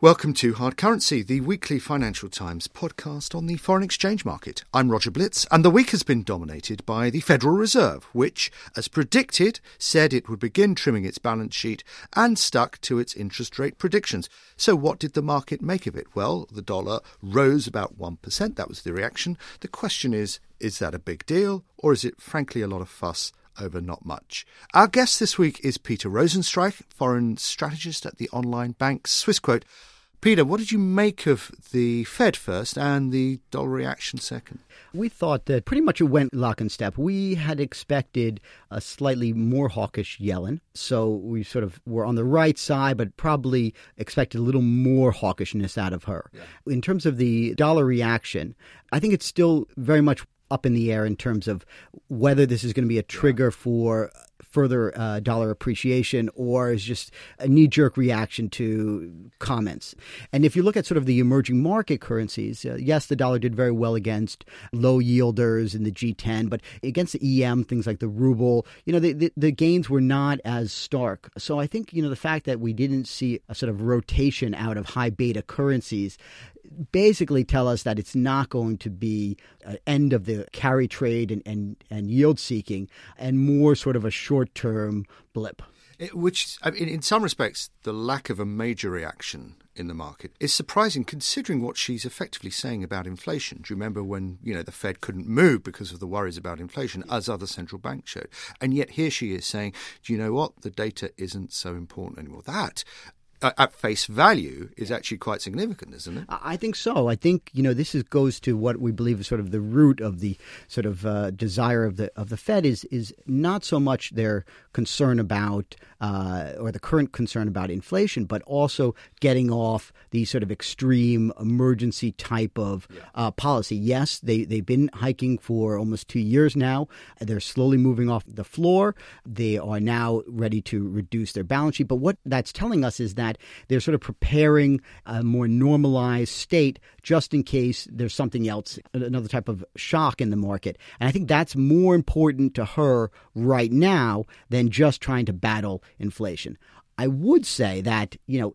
Welcome to Hard Currency, the weekly Financial Times podcast on the foreign exchange market. I'm Roger Blitz, and the week has been dominated by the Federal Reserve, which, as predicted, said it would begin trimming its balance sheet and stuck to its interest rate predictions. So what did the market make of it? Well, the dollar rose about 1%. That was the reaction. The question is that a big deal, or is it frankly a lot of fuss over not much? Our guest this week is Peter Rosenstreich, foreign strategist at the online bank Swissquote. Peter, what did you make of the Fed first and the dollar reaction second? We thought that pretty much it went lock and step. We had expected a slightly more hawkish Yellen. So we sort of were on the right side, but probably expected a little more hawkishness out of her. Yeah. In terms of the dollar reaction, I think it's still very much up in the air in terms of whether this is going to be a trigger for further dollar appreciation or is just a knee-jerk reaction to comments. And if you look at sort of the emerging market currencies, yes, the dollar did very well against low-yielders in the G10, but against the EM, things like the ruble, you know, the gains were not as stark. So I think, you know, the fact that we didn't see a sort of rotation out of high-beta currencies basically tell us that it's not going to be an end of the carry trade and yield seeking and more sort of a short-term blip. Which, I mean, in some respects, the lack of a major reaction in the market is surprising considering what she's effectively saying about inflation. Do you remember when, you know, the Fed couldn't move because of the worries about inflation, as other central banks showed? And yet here she is saying, do you know what? The data isn't so important anymore. That at face value is actually quite significant, isn't it? I think so. I think, you know, this goes to what we believe is sort of the root of the sort of desire of the Fed is not so much their concern about or the current concern about inflation, but also getting off the sort of extreme emergency type of policy. Yes, they've been hiking for almost 2 years now. They're slowly moving off the floor. They are now ready to reduce their balance sheet. But what that's telling us is that they're sort of preparing a more normalized state just in case there's something else, another type of shock in the market. And I think that's more important to her right now than just trying to battle inflation. I would say that, you know,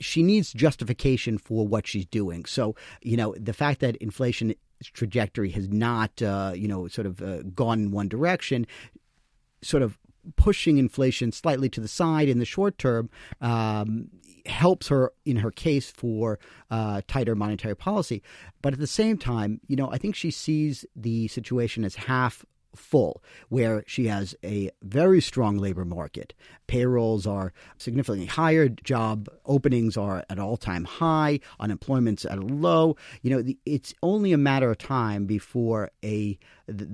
she needs justification for what she's doing. So, you know, the fact that inflation trajectory has not, you know, sort of gone in one direction sort of pushing inflation slightly to the side in the short term helps her in her case for tighter monetary policy. But at the same time, you know, I think she sees the situation as half full, where she has a very strong labor market. Payrolls are significantly higher. Job openings are at all-time high. Unemployment's at a low. You know, it's only a matter of time before the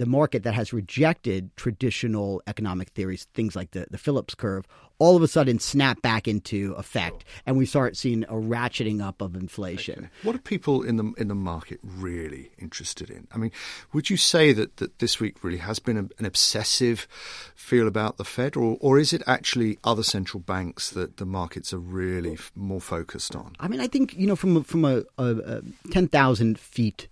market that has rejected traditional economic theories, things like the Phillips curve, all of a sudden snap back into effect, and we start seeing a ratcheting up of inflation. Okay. What are people in the market really interested in? I mean, would you say that this week really has been an obsessive feel about the Fed, or is it actually other central banks that the markets are really more focused on? I mean, I think, you know, from a 10,000 feet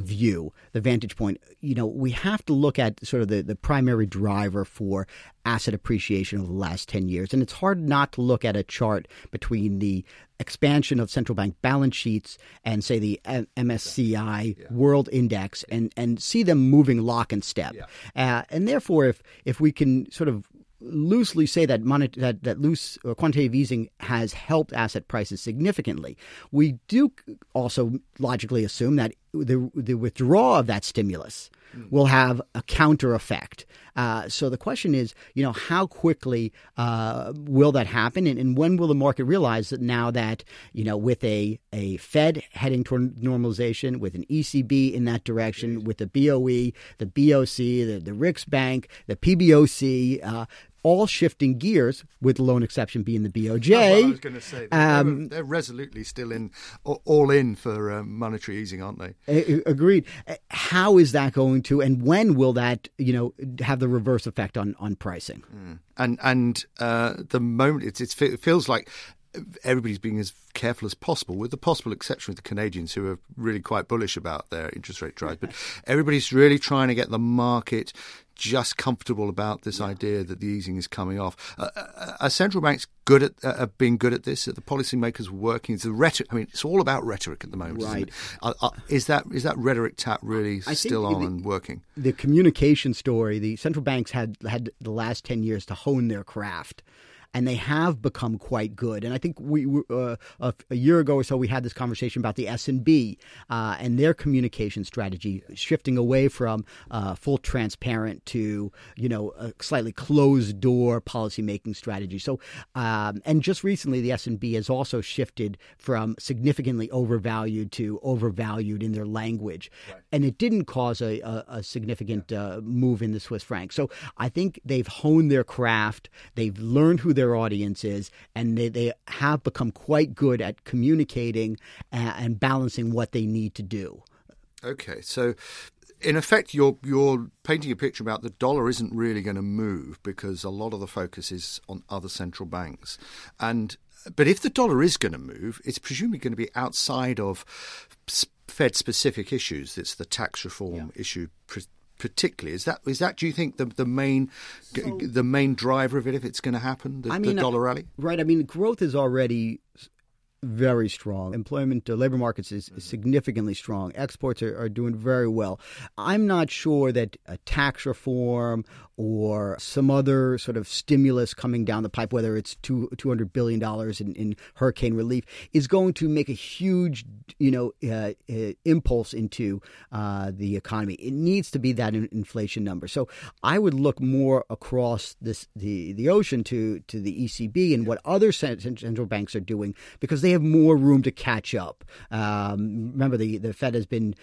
view, the vantage point, you know, we have to look at sort of the primary driver for asset appreciation over the last 10 years. And it's hard not to look at a chart between the expansion of central bank balance sheets and, say, the MSCI World Index and see them moving lock and step. Yeah. And therefore, if we can sort of loosely say that that loose or quantitative easing has helped asset prices significantly, we do also logically assume that the withdrawal of that stimulus will have a counter effect. So the question is, you know, how quickly will that happen, and when will the market realize that now that, you know, with a Fed heading toward normalization, with an ECB in that direction, with the BOE, the BOC, the Riksbank, the PBOC, all shifting gears, with the loan exception being the BOJ. Well, I was going to say, they're resolutely still in, all in for monetary easing, aren't they? Agreed. How is that going to, and when will that, you know, have the reverse effect on pricing? Mm. And the moment it feels like everybody's being as careful as possible, with the possible exception of the Canadians, who are really quite bullish about their interest rate drive. But everybody's really trying to get the market just comfortable about this idea that the easing is coming off. Are central banks good at being good at this? Are the policymakers working? Is the rhetoric? I mean, it's all about rhetoric at the moment, right? Isn't it? Is that rhetoric tap really still on and working? The communication story. The central banks had the last 10 years to hone their craft. And they have become quite good. And I think a year ago or so, we had this conversation about the SNB and their communication strategy, shifting away from full transparent to, you know, a slightly closed door policymaking strategy. So and just recently, the SNB has also shifted from significantly overvalued to overvalued in their language. Right. And it didn't cause a significant move in the Swiss franc. So I think they've honed their craft. They've learned who their audience is, and they have become quite good at communicating and balancing what they need to do. Okay, so in effect, you're painting a picture about the dollar isn't really going to move because a lot of the focus is on other central banks. But if the dollar is going to move, it's presumably going to be outside of Fed-specific issues. It's the tax reform issue particularly. Is that do you think the main driver of it, if it's going to happen, the dollar rally? Right. I mean, growth is already very strong. Employment, labor markets is significantly strong. Exports are doing very well. I'm not sure that a tax reform or some other sort of stimulus coming down the pipe, whether it's $200 billion in hurricane relief, is going to make a huge, you know, impulse into the economy. It needs to be that inflation number. So I would look more across the ocean to the ECB and what other central banks are doing, because they have more room to catch up. Remember, the Fed has been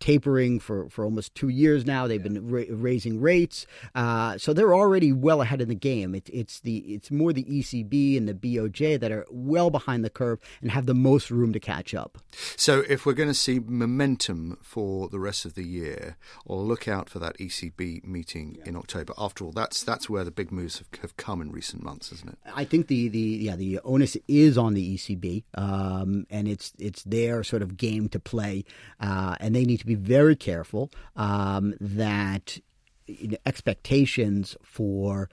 tapering for almost 2 years now. They've been raising rates, so they're already well ahead in the game. It's more the ECB and the BOJ that are well behind the curve and have the most room to catch up. So if we're going to see momentum for the rest of the year, or look out for that ECB meeting in October. After all, that's where the big moves have come in recent months, isn't it? I think the onus is on the ECB, and it's their sort of game to play, and they need to be very careful that expectations for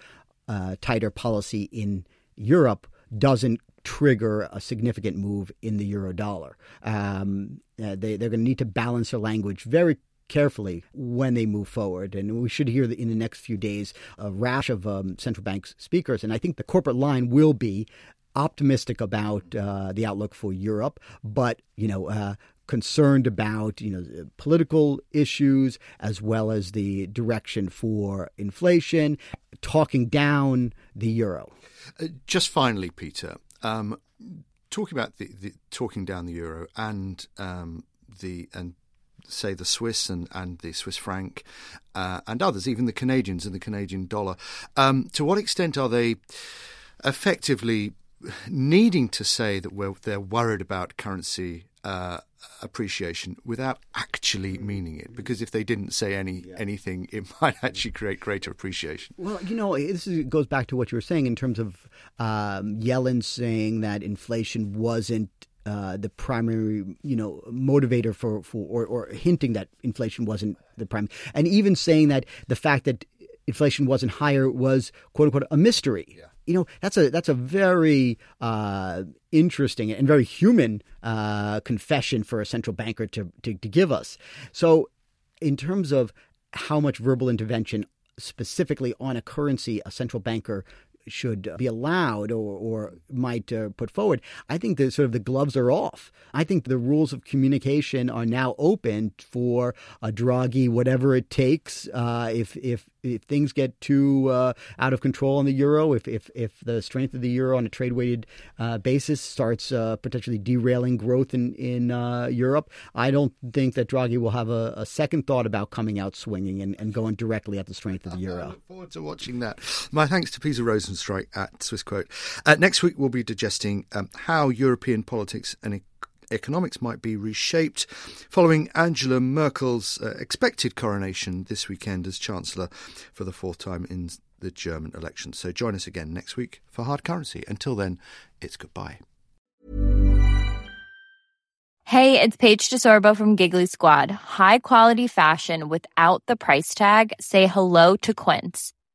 tighter policy in Europe doesn't trigger a significant move in the euro dollar. They're going to need to balance their language very carefully when they move forward. And we should hear in the next few days a rash of central bank speakers. And I think the corporate line will be optimistic about the outlook for Europe, but concerned about political issues as well as the direction for inflation, talking down the euro. Just finally, Peter, talking about the talking down the euro and say the Swiss and the Swiss franc and others, even the Canadians and the Canadian dollar. To what extent are they effectively needing to say that they're worried about currency appreciation without actually meaning it? Because if they didn't say anything, it might actually create greater appreciation. Well, it goes back to what you were saying in terms of Yellen saying that inflation wasn't the primary, motivator for or hinting that inflation wasn't the primary. And even saying that the fact that inflation wasn't higher was, quote unquote, a mystery. Yeah. That's a very interesting and very human confession for a central banker to give us. So in terms of how much verbal intervention specifically on a currency a central banker should be allowed or might put forward, I think that sort of the gloves are off. I think the rules of communication are now open for Draghi, whatever it takes. If things get too out of control on the euro, if the strength of the euro on a trade-weighted basis starts potentially derailing growth in Europe, I don't think that Draghi will have a second thought about coming out swinging and going directly at the strength of the euro. I look forward to watching that. My thanks to Peter Rosenstreich at Swissquote. Next week, we'll be digesting how European politics and economics might be reshaped following Angela Merkel's expected coronation this weekend as Chancellor for the fourth time in the German election. So join us again next week for Hard Currency. Until then, it's goodbye. Hey, it's Paige DeSorbo from Giggly Squad. High quality fashion without the price tag. Say hello to Quince.